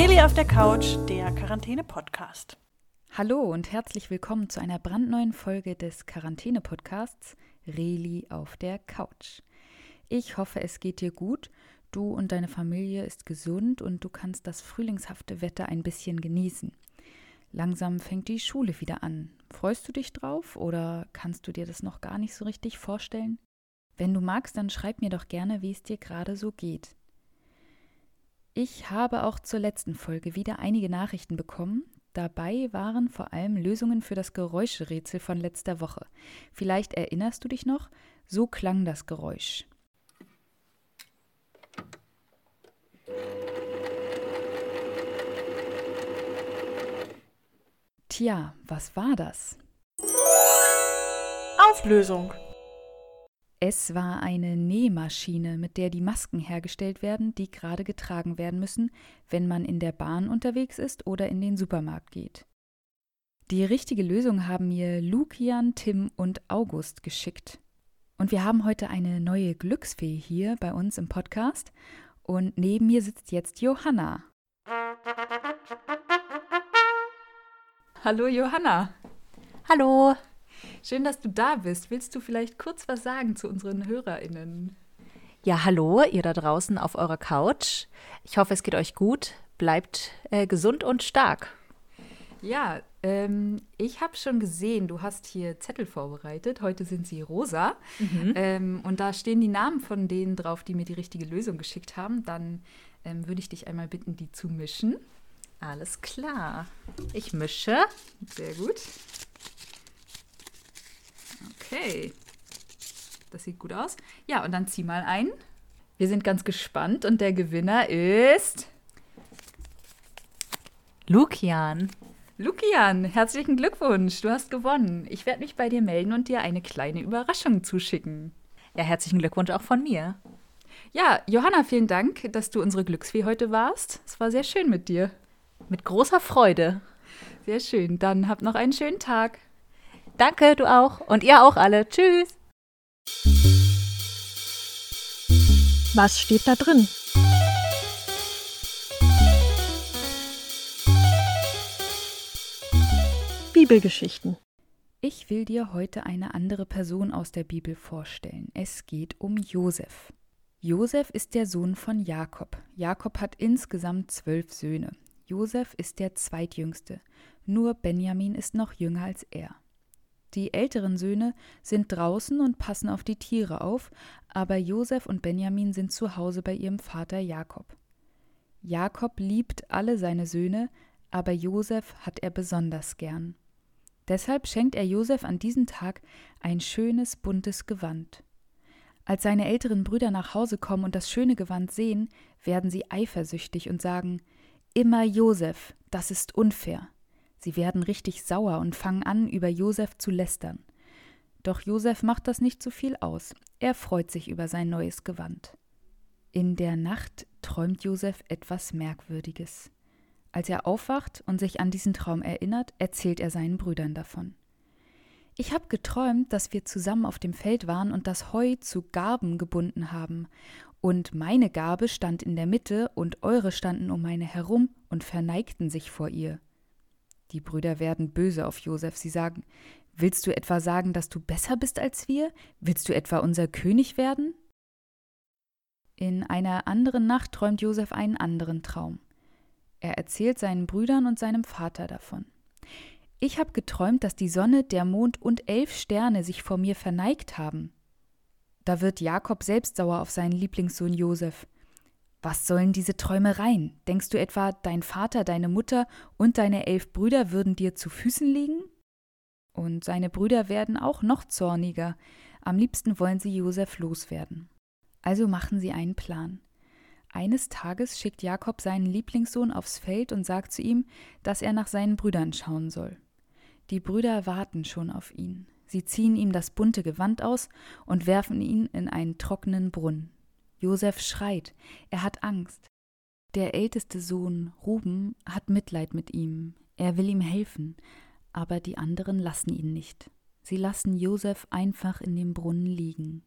Reli auf der Couch, der Quarantäne-Podcast. Hallo und herzlich willkommen zu einer brandneuen Folge des Quarantäne-Podcasts Reli auf der Couch. Ich hoffe, es geht dir gut, du und deine Familie ist gesund und du kannst das frühlingshafte Wetter ein bisschen genießen. Langsam fängt die Schule wieder an. Freust du dich drauf oder kannst du dir das noch gar nicht so richtig vorstellen? Wenn du magst, dann schreib mir doch gerne, wie es dir gerade so geht. Ich habe auch zur letzten Folge wieder einige Nachrichten bekommen. Dabei waren vor allem Lösungen für das Geräuscherätsel von letzter Woche. Vielleicht erinnerst du dich noch, so klang das Geräusch. Tja, was war das? Auflösung! Es war eine Nähmaschine, mit der die Masken hergestellt werden, die gerade getragen werden müssen, wenn man in der Bahn unterwegs ist oder in den Supermarkt geht. Die richtige Lösung haben mir Lukian, Tim und August geschickt. Und wir haben heute eine neue Glücksfee hier bei uns im Podcast. Und neben mir sitzt jetzt Johanna. Hallo Johanna. Hallo. Schön, dass du da bist. Willst du vielleicht kurz was sagen zu unseren HörerInnen? Ja, hallo, ihr da draußen auf eurer Couch. Ich hoffe, es geht euch gut. Bleibt gesund und stark. Ja, ich habe schon gesehen, du hast hier Zettel vorbereitet. Heute sind sie rosa. Und da stehen die Namen von denen drauf, die mir die richtige Lösung geschickt haben. Dann würde ich dich einmal bitten, die zu mischen. Alles klar. Ich mische. Sehr gut. Okay, das sieht gut aus. Ja, und dann zieh mal ein. Wir sind ganz gespannt und der Gewinner ist... Lukian. Lukian, herzlichen Glückwunsch, du hast gewonnen. Ich werde mich bei dir melden und dir eine kleine Überraschung zuschicken. Ja, herzlichen Glückwunsch auch von mir. Ja, Johanna, vielen Dank, dass du unsere Glücksfee heute warst. Es war sehr schön mit dir. Mit großer Freude. Sehr schön, dann habt noch einen schönen Tag. Danke, du auch. Und ihr auch alle. Tschüss. Was steht da drin? Bibelgeschichten. Ich will dir heute eine andere Person aus der Bibel vorstellen. Es geht um Josef. Josef ist der Sohn von Jakob. Jakob hat insgesamt 12 Söhne. Josef ist der zweitjüngste. Nur Benjamin ist noch jünger als er. Die älteren Söhne sind draußen und passen auf die Tiere auf, aber Josef und Benjamin sind zu Hause bei ihrem Vater Jakob. Jakob liebt alle seine Söhne, aber Josef hat er besonders gern. Deshalb schenkt er Josef an diesem Tag ein schönes, buntes Gewand. Als seine älteren Brüder nach Hause kommen und das schöne Gewand sehen, werden sie eifersüchtig und sagen: Immer Josef, das ist unfair. Sie werden richtig sauer und fangen an, über Josef zu lästern. Doch Josef macht das nicht so viel aus. Er freut sich über sein neues Gewand. In der Nacht träumt Josef etwas Merkwürdiges. Als er aufwacht und sich an diesen Traum erinnert, erzählt er seinen Brüdern davon. Ich habe geträumt, dass wir zusammen auf dem Feld waren und das Heu zu Garben gebunden haben. Und meine Garbe stand in der Mitte und eure standen um meine herum und verneigten sich vor ihr. Die Brüder werden böse auf Josef. Sie sagen: Willst du etwa sagen, dass du besser bist als wir? Willst du etwa unser König werden? In einer anderen Nacht träumt Josef einen anderen Traum. Er erzählt seinen Brüdern und seinem Vater davon. Ich habe geträumt, dass die Sonne, der Mond und 11 Sterne sich vor mir verneigt haben. Da wird Jakob selbst sauer auf seinen Lieblingssohn Josef. Was sollen diese Träumereien? Denkst du etwa, dein Vater, deine Mutter und deine 11 Brüder würden dir zu Füßen liegen? Und seine Brüder werden auch noch zorniger. Am liebsten wollen sie Josef loswerden. Also machen sie einen Plan. Eines Tages schickt Jakob seinen Lieblingssohn aufs Feld und sagt zu ihm, dass er nach seinen Brüdern schauen soll. Die Brüder warten schon auf ihn. Sie ziehen ihm das bunte Gewand aus und werfen ihn in einen trockenen Brunnen. Josef schreit, er hat Angst. Der älteste Sohn, Ruben, hat Mitleid mit ihm. Er will ihm helfen, aber die anderen lassen ihn nicht. Sie lassen Josef einfach in dem Brunnen liegen.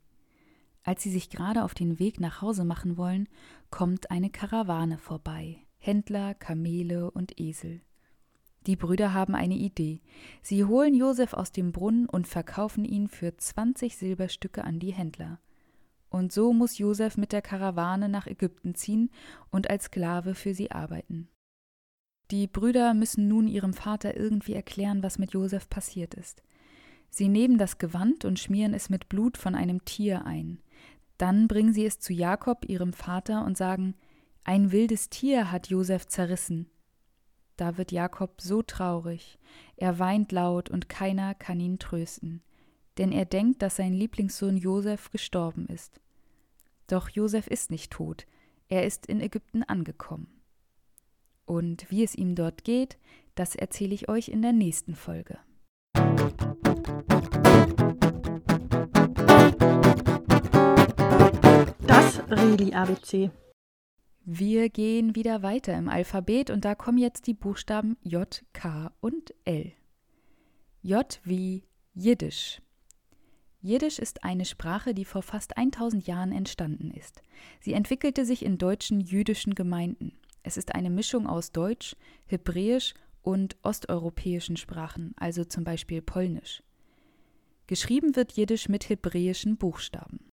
Als sie sich gerade auf den Weg nach Hause machen wollen, kommt eine Karawane vorbei. Händler, Kamele und Esel. Die Brüder haben eine Idee. Sie holen Josef aus dem Brunnen und verkaufen ihn für 20 Silberstücke an die Händler. Und so muss Josef mit der Karawane nach Ägypten ziehen und als Sklave für sie arbeiten. Die Brüder müssen nun ihrem Vater irgendwie erklären, was mit Josef passiert ist. Sie nehmen das Gewand und schmieren es mit Blut von einem Tier ein. Dann bringen sie es zu Jakob, ihrem Vater, und sagen: Ein wildes Tier hat Josef zerrissen. Da wird Jakob so traurig. Er weint laut und keiner kann ihn trösten, denn er denkt, dass sein Lieblingssohn Josef gestorben ist. Doch Josef ist nicht tot, er ist in Ägypten angekommen. Und wie es ihm dort geht, das erzähle ich euch in der nächsten Folge. Das Reli-ABC. Wir gehen wieder weiter im Alphabet und da kommen jetzt die Buchstaben J, K und L. J wie Jiddisch. Jiddisch ist eine Sprache, die vor fast 1000 Jahren entstanden ist. Sie entwickelte sich in deutschen jüdischen Gemeinden. Es ist eine Mischung aus Deutsch, Hebräisch und osteuropäischen Sprachen, also zum Beispiel Polnisch. Geschrieben wird Jiddisch mit hebräischen Buchstaben.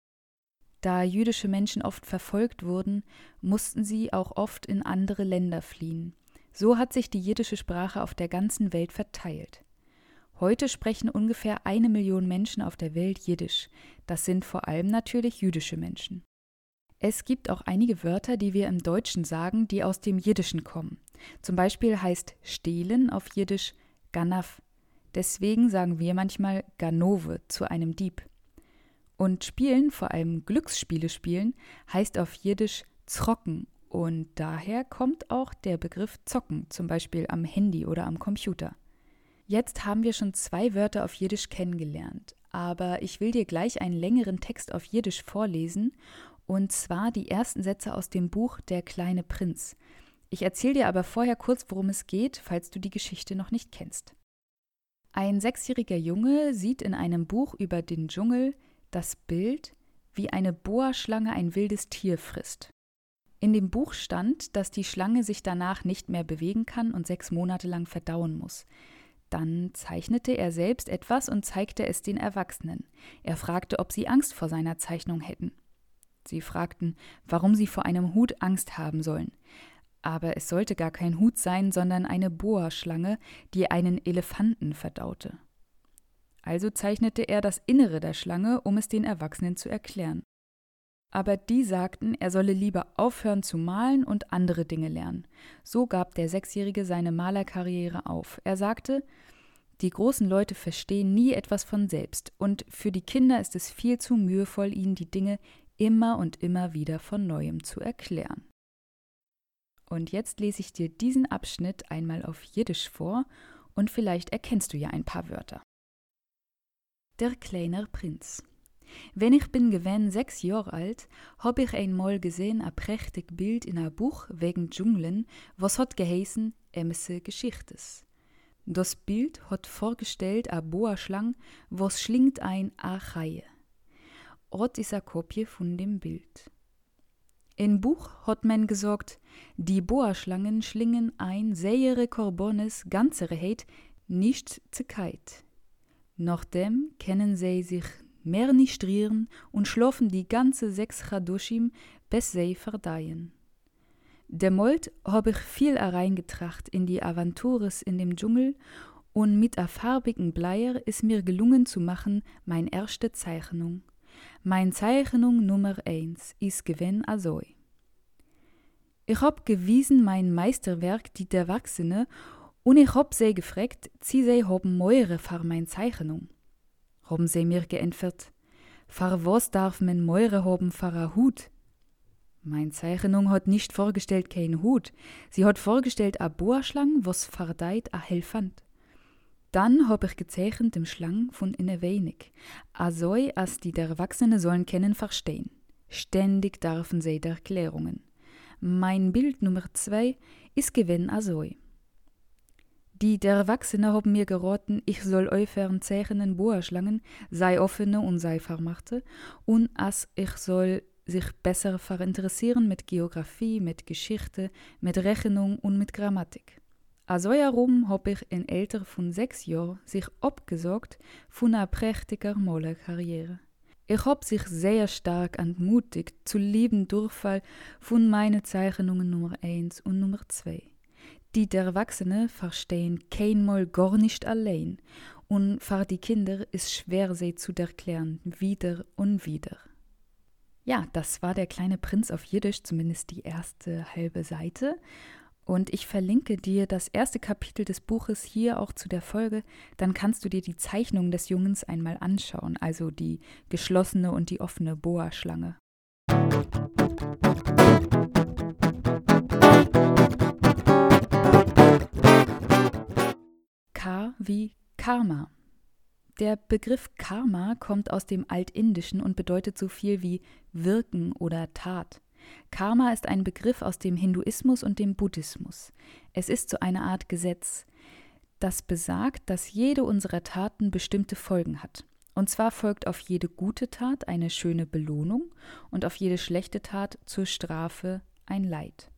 Da jüdische Menschen oft verfolgt wurden, mussten sie auch oft in andere Länder fliehen. So hat sich die jiddische Sprache auf der ganzen Welt verteilt. Heute sprechen ungefähr 1 Million Menschen auf der Welt Jiddisch. Das sind vor allem natürlich jüdische Menschen. Es gibt auch einige Wörter, die wir im Deutschen sagen, die aus dem Jiddischen kommen. Zum Beispiel heißt stehlen auf Jiddisch ganaf. Deswegen sagen wir manchmal Ganove zu einem Dieb. Und spielen, vor allem Glücksspiele spielen, heißt auf Jiddisch zocken und daher kommt auch der Begriff zocken, zum Beispiel am Handy oder am Computer. Jetzt haben wir schon 2 Wörter auf Jiddisch kennengelernt, aber ich will dir gleich einen längeren Text auf Jiddisch vorlesen und zwar die ersten Sätze aus dem Buch Der kleine Prinz. Ich erzähle dir aber vorher kurz, worum es geht, falls du die Geschichte noch nicht kennst. Ein 6-jähriger Junge sieht in einem Buch über den Dschungel das Bild, wie eine Boa-Schlange ein wildes Tier frisst. In dem Buch stand, dass die Schlange sich danach nicht mehr bewegen kann und 6 Monate lang verdauen muss. Dann zeichnete er selbst etwas und zeigte es den Erwachsenen. Er fragte, ob sie Angst vor seiner Zeichnung hätten. Sie fragten, warum sie vor einem Hut Angst haben sollen. Aber es sollte gar kein Hut sein, sondern eine Boa-Schlange, die einen Elefanten verdaute. Also zeichnete er das Innere der Schlange, um es den Erwachsenen zu erklären. Aber die sagten, er solle lieber aufhören zu malen und andere Dinge lernen. So gab der 6-Jährige seine Malerkarriere auf. Er sagte, die großen Leute verstehen nie etwas von selbst und für die Kinder ist es viel zu mühevoll, ihnen die Dinge immer und immer wieder von Neuem zu erklären. Und jetzt lese ich dir diesen Abschnitt einmal auf Jiddisch vor und vielleicht erkennst du ja ein paar Wörter. Der kleine Prinz. Wenn ich bin gewesen 6 Jahre alt, habe ich einmal gesehen ein prächtig Bild in einem Buch wegen Dschungeln, was hat geheißen Emse Geschichtes. Das Bild hat vorgestellt a Boa-Schlange, was schlingt ein a Reihe. Ort ist a Kopie von dem Bild. In Buch hat man gesagt, die Boa-Schlangen schlingen ein seire Korbones ganzere Heit nicht zu keit. Nachdem können sie sich mehr nicht rühren und schlafen die ganze 6 Chadoshim, bis sie verdeihen. Demolt habe ich viel hereingetracht in die Aventures in dem Dschungel und mit a farbigen Bleier ist mir gelungen zu machen, mein erste Zeichnung. Mein Zeichnung Nummer 1 ist gewen also. Ich habe gewiesen mein Meisterwerk, die der Erwachsene, und ich hab sie gefragt, sie haben meure für meine Zeichnung. Haben sie mir geantwortet, für was darf man meure haben für einen Hut? Meine Zeichnung hat nicht vorgestellt keinen Hut. Sie hat vorgestellt a Boa-Schlange, was verdeit a Elefant. Dann hab ich gezeichnet dem Schlang von inne wenig, also als die der Erwachsene sollen kennen verstehen. Ständig dürfen sie der Erklärungen. Mein Bild Nummer 2 ist gewen also. Die der Erwachsene haben mir geraten, ich soll aufhören zeichnen Boa-Schlangen, sei offene und sei vermachte, und als ich soll sich besser verinteressieren mit Geografie, mit Geschichte, mit Rechnung und mit Grammatik. Also herum habe ich in Alter von 6 Jahren sich abgesaugt von einer prächtigen Malerkarriere. Ich habe sich sehr stark entmutigt zu lieben Durchfall von meinen Zeichnungen Nummer 1 und Nummer 2. Die der Erwachsenen verstehen keinmal gar nicht allein und für die Kinder ist schwer, sie zu erklären, wieder und wieder. Ja, das war der kleine Prinz auf Jiddisch, zumindest die erste halbe Seite. Und ich verlinke dir das erste Kapitel des Buches hier auch zu der Folge, dann kannst du dir die Zeichnung des Jungens einmal anschauen, also die geschlossene und die offene Boa-Schlange. K wie Karma. Der Begriff Karma kommt aus dem Altindischen und bedeutet so viel wie Wirken oder Tat. Karma ist ein Begriff aus dem Hinduismus und dem Buddhismus. Es ist so eine Art Gesetz, das besagt, dass jede unserer Taten bestimmte Folgen hat. Und zwar folgt auf jede gute Tat eine schöne Belohnung und auf jede schlechte Tat zur Strafe ein Leid.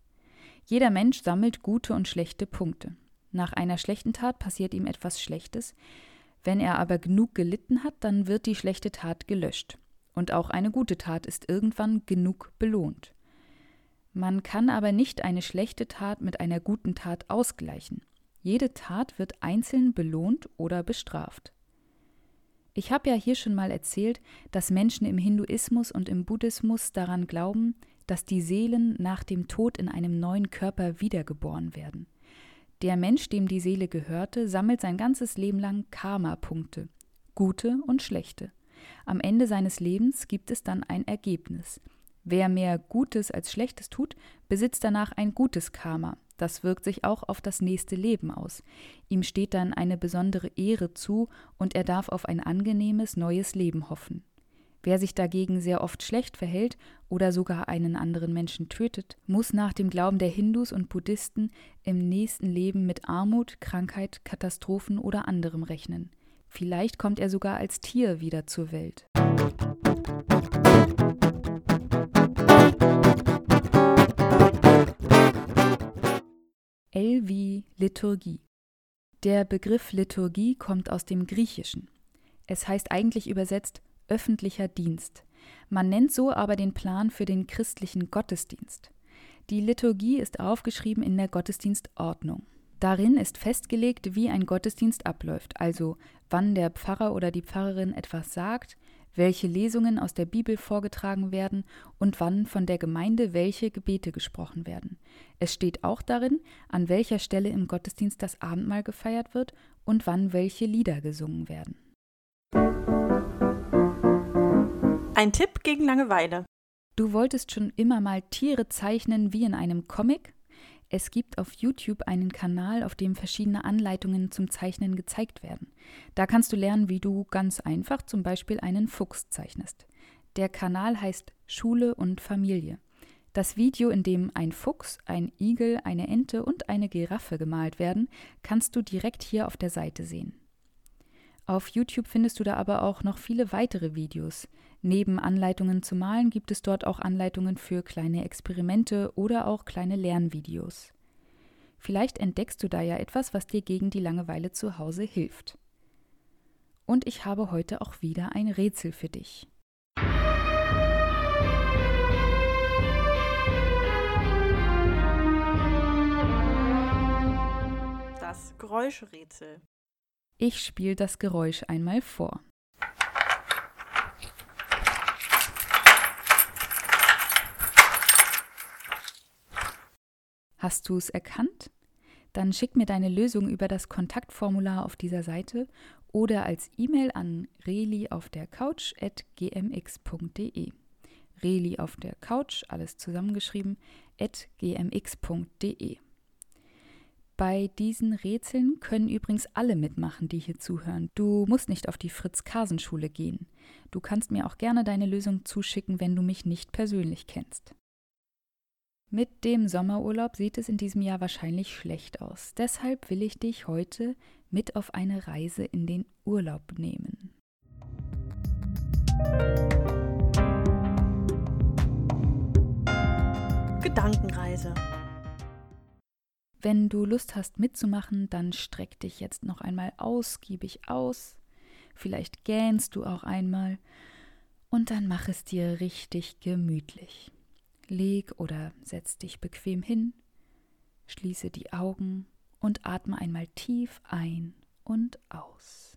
Jeder Mensch sammelt gute und schlechte Punkte. Nach einer schlechten Tat passiert ihm etwas Schlechtes. Wenn er aber genug gelitten hat, dann wird die schlechte Tat gelöscht. Und auch eine gute Tat ist irgendwann genug belohnt. Man kann aber nicht eine schlechte Tat mit einer guten Tat ausgleichen. Jede Tat wird einzeln belohnt oder bestraft. Ich habe ja hier schon mal erzählt, dass Menschen im Hinduismus und im Buddhismus daran glauben, dass die Seelen nach dem Tod in einem neuen Körper wiedergeboren werden. Der Mensch, dem die Seele gehörte, sammelt sein ganzes Leben lang Karma-Punkte, gute und schlechte. Am Ende seines Lebens gibt es dann ein Ergebnis. Wer mehr Gutes als Schlechtes tut, besitzt danach ein gutes Karma. Das wirkt sich auch auf das nächste Leben aus. Ihm steht dann eine besondere Ehre zu und er darf auf ein angenehmes, neues Leben hoffen. Wer sich dagegen sehr oft schlecht verhält oder sogar einen anderen Menschen tötet, muss nach dem Glauben der Hindus und Buddhisten im nächsten Leben mit Armut, Krankheit, Katastrophen oder anderem rechnen. Vielleicht kommt er sogar als Tier wieder zur Welt. L wie Liturgie. Der Begriff Liturgie kommt aus dem Griechischen. Es heißt eigentlich übersetzt öffentlicher Dienst. Man nennt so aber den Plan für den christlichen Gottesdienst. Die Liturgie ist aufgeschrieben in der Gottesdienstordnung. Darin ist festgelegt, wie ein Gottesdienst abläuft, also wann der Pfarrer oder die Pfarrerin etwas sagt, welche Lesungen aus der Bibel vorgetragen werden und wann von der Gemeinde welche Gebete gesprochen werden. Es steht auch darin, an welcher Stelle im Gottesdienst das Abendmahl gefeiert wird und wann welche Lieder gesungen werden. Ein Tipp gegen Langeweile. Du wolltest schon immer mal Tiere zeichnen wie in einem Comic? Es gibt auf YouTube einen Kanal, auf dem verschiedene Anleitungen zum Zeichnen gezeigt werden. Da kannst du lernen, wie du ganz einfach zum Beispiel einen Fuchs zeichnest. Der Kanal heißt Schule und Familie. Das Video, in dem ein Fuchs, ein Igel, eine Ente und eine Giraffe gemalt werden, kannst du direkt hier auf der Seite sehen. Auf YouTube findest du da aber auch noch viele weitere Videos. Neben Anleitungen zu malen gibt es dort auch Anleitungen für kleine Experimente oder auch kleine Lernvideos. Vielleicht entdeckst du da ja etwas, was dir gegen die Langeweile zu Hause hilft. Und ich habe heute auch wieder ein Rätsel für dich. Das Geräuschrätsel. Ich spiele das Geräusch einmal vor. Hast du es erkannt? Dann schick mir deine Lösung über das Kontaktformular auf dieser Seite oder als E-Mail an reliaufdercouch@gmx.de. Reli auf der Couch, alles zusammengeschrieben, @gmx.de. Bei diesen Rätseln können übrigens alle mitmachen, die hier zuhören. Du musst nicht auf die Fritz-Karsen-Schule gehen. Du kannst mir auch gerne deine Lösung zuschicken, wenn du mich nicht persönlich kennst. Mit dem Sommerurlaub sieht es in diesem Jahr wahrscheinlich schlecht aus. Deshalb will ich dich heute mit auf eine Reise in den Urlaub nehmen. Gedankenreise. Wenn du Lust hast mitzumachen, dann streck dich jetzt noch einmal ausgiebig aus. Vielleicht gähnst du auch einmal. Und dann mach es dir richtig gemütlich. Leg oder setz dich bequem hin. Schließe die Augen und atme einmal tief ein und aus.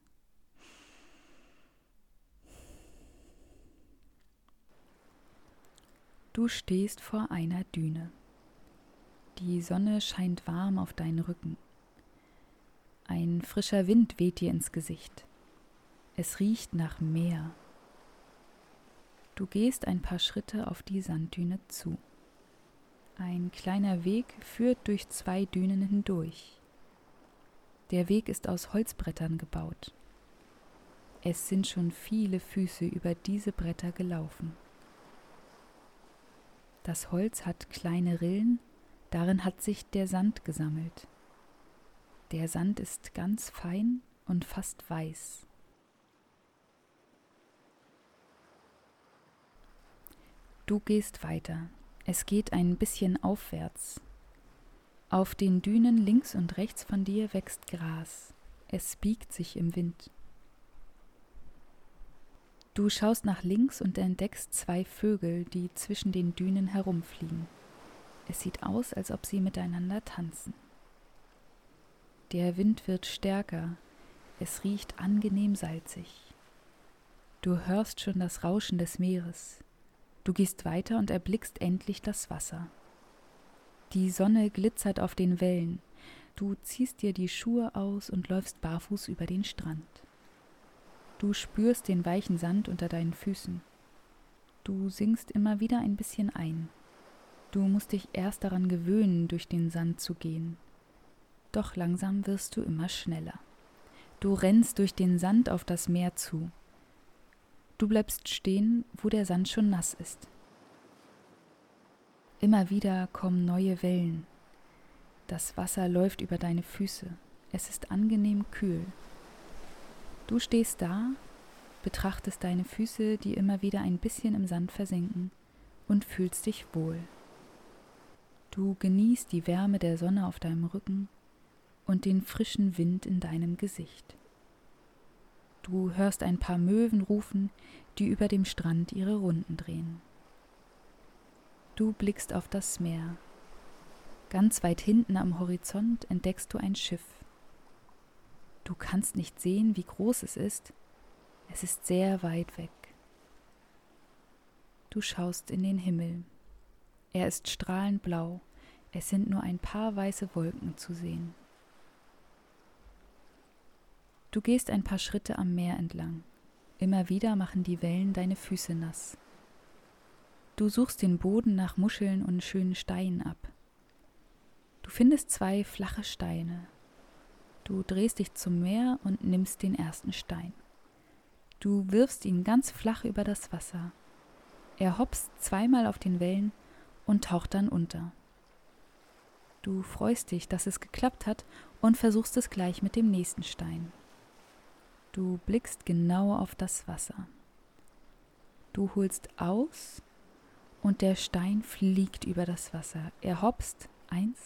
Du stehst vor einer Düne. Die Sonne scheint warm auf deinen Rücken. Ein frischer Wind weht dir ins Gesicht. Es riecht nach Meer. Du gehst ein paar Schritte auf die Sanddüne zu. Ein kleiner Weg führt durch zwei Dünen hindurch. Der Weg ist aus Holzbrettern gebaut. Es sind schon viele Füße über diese Bretter gelaufen. Das Holz hat kleine Rillen, darin hat sich der Sand gesammelt. Der Sand ist ganz fein und fast weiß. Du gehst weiter. Es geht ein bisschen aufwärts. Auf den Dünen links und rechts von dir wächst Gras. Es biegt sich im Wind. Du schaust nach links und entdeckst zwei Vögel, die zwischen den Dünen herumfliegen. Es sieht aus, als ob sie miteinander tanzen. Der Wind wird stärker. Es riecht angenehm salzig. Du hörst schon das Rauschen des Meeres. Du gehst weiter und erblickst endlich das Wasser. Die Sonne glitzert auf den Wellen. Du ziehst dir die Schuhe aus und läufst barfuß über den Strand. Du spürst den weichen Sand unter deinen Füßen. Du sinkst immer wieder ein bisschen ein. Du musst dich erst daran gewöhnen, durch den Sand zu gehen. Doch langsam wirst du immer schneller. Du rennst durch den Sand auf das Meer zu. Du bleibst stehen, wo der Sand schon nass ist. Immer wieder kommen neue Wellen. Das Wasser läuft über deine Füße. Es ist angenehm kühl. Du stehst da, betrachtest deine Füße, die immer wieder ein bisschen im Sand versinken, und fühlst dich wohl. Du genießt die Wärme der Sonne auf deinem Rücken und den frischen Wind in deinem Gesicht. Du hörst ein paar Möwen rufen, die über dem Strand ihre Runden drehen. Du blickst auf das Meer. Ganz weit hinten am Horizont entdeckst du ein Schiff. Du kannst nicht sehen, wie groß es ist. Es ist sehr weit weg. Du schaust in den Himmel. Er ist strahlend blau. Es sind nur ein paar weiße Wolken zu sehen. Du gehst ein paar Schritte am Meer entlang. Immer wieder machen die Wellen deine Füße nass. Du suchst den Boden nach Muscheln und schönen Steinen ab. Du findest zwei flache Steine. Du drehst dich zum Meer und nimmst den ersten Stein. Du wirfst ihn ganz flach über das Wasser. Er hopst zweimal auf den Wellen und taucht dann unter. Du freust dich, dass es geklappt hat, und versuchst es gleich mit dem nächsten Stein. Du blickst genau auf das Wasser. Du holst aus und der Stein fliegt über das Wasser. Er hopst 1,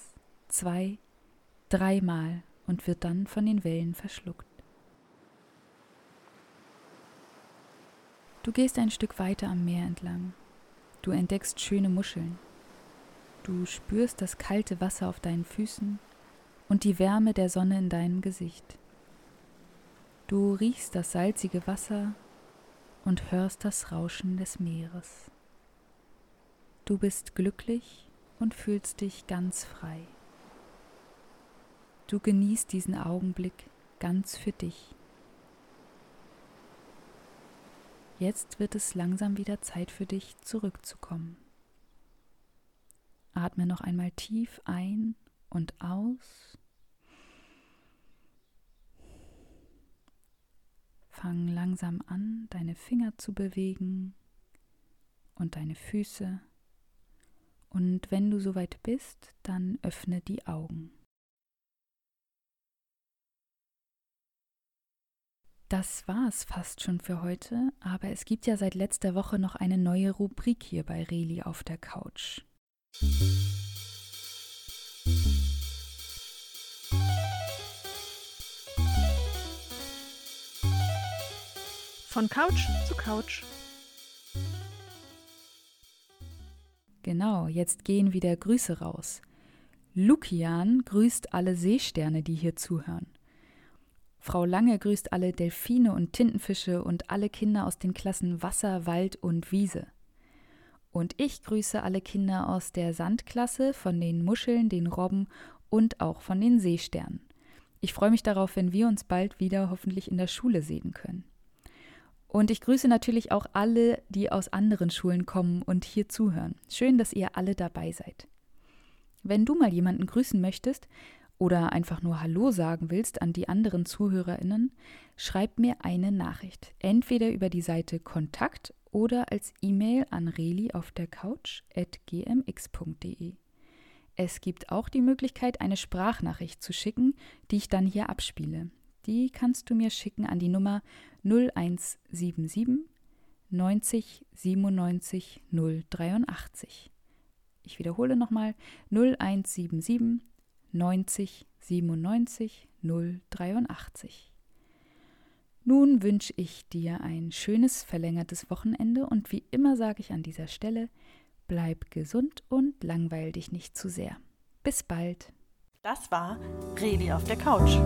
2, 3 Mal. Und wird dann von den Wellen verschluckt. Du gehst ein Stück weiter am Meer entlang. Du entdeckst schöne Muscheln. Du spürst das kalte Wasser auf deinen Füßen und die Wärme der Sonne in deinem Gesicht. Du riechst das salzige Wasser und hörst das Rauschen des Meeres. Du bist glücklich und fühlst dich ganz frei. Du genießt diesen Augenblick ganz für dich. Jetzt wird es langsam wieder Zeit für dich, zurückzukommen. Atme noch einmal tief ein und aus. Fang langsam an, deine Finger zu bewegen und deine Füße. Und wenn du soweit bist, dann öffne die Augen. Das war's fast schon für heute, aber es gibt ja seit letzter Woche noch eine neue Rubrik hier bei Reli auf der Couch. Von Couch zu Couch. Genau, jetzt gehen wieder Grüße raus. Lukian grüßt alle Seesterne, die hier zuhören. Frau Lange grüßt alle Delfine und Tintenfische und alle Kinder aus den Klassen Wasser, Wald und Wiese. Und ich grüße alle Kinder aus der Sandklasse, von den Muscheln, den Robben und auch von den Seesternen. Ich freue mich darauf, wenn wir uns bald wieder hoffentlich in der Schule sehen können. Und ich grüße natürlich auch alle, die aus anderen Schulen kommen und hier zuhören. Schön, dass ihr alle dabei seid. Wenn du mal jemanden grüßen möchtest oder einfach nur Hallo sagen willst an die anderen ZuhörerInnen, schreib mir eine Nachricht. Entweder über die Seite Kontakt oder als E-Mail an reliaufdercouch@gmx.de. Es gibt auch die Möglichkeit, eine Sprachnachricht zu schicken, die ich dann hier abspiele. Die kannst du mir schicken an die Nummer 0177 90 97 083. Ich wiederhole nochmal 0177 90 97 083. Nun wünsche ich dir ein schönes, verlängertes Wochenende und wie immer sage ich an dieser Stelle, bleib gesund und langweil dich nicht zu sehr. Bis bald. Das war Reli auf der Couch.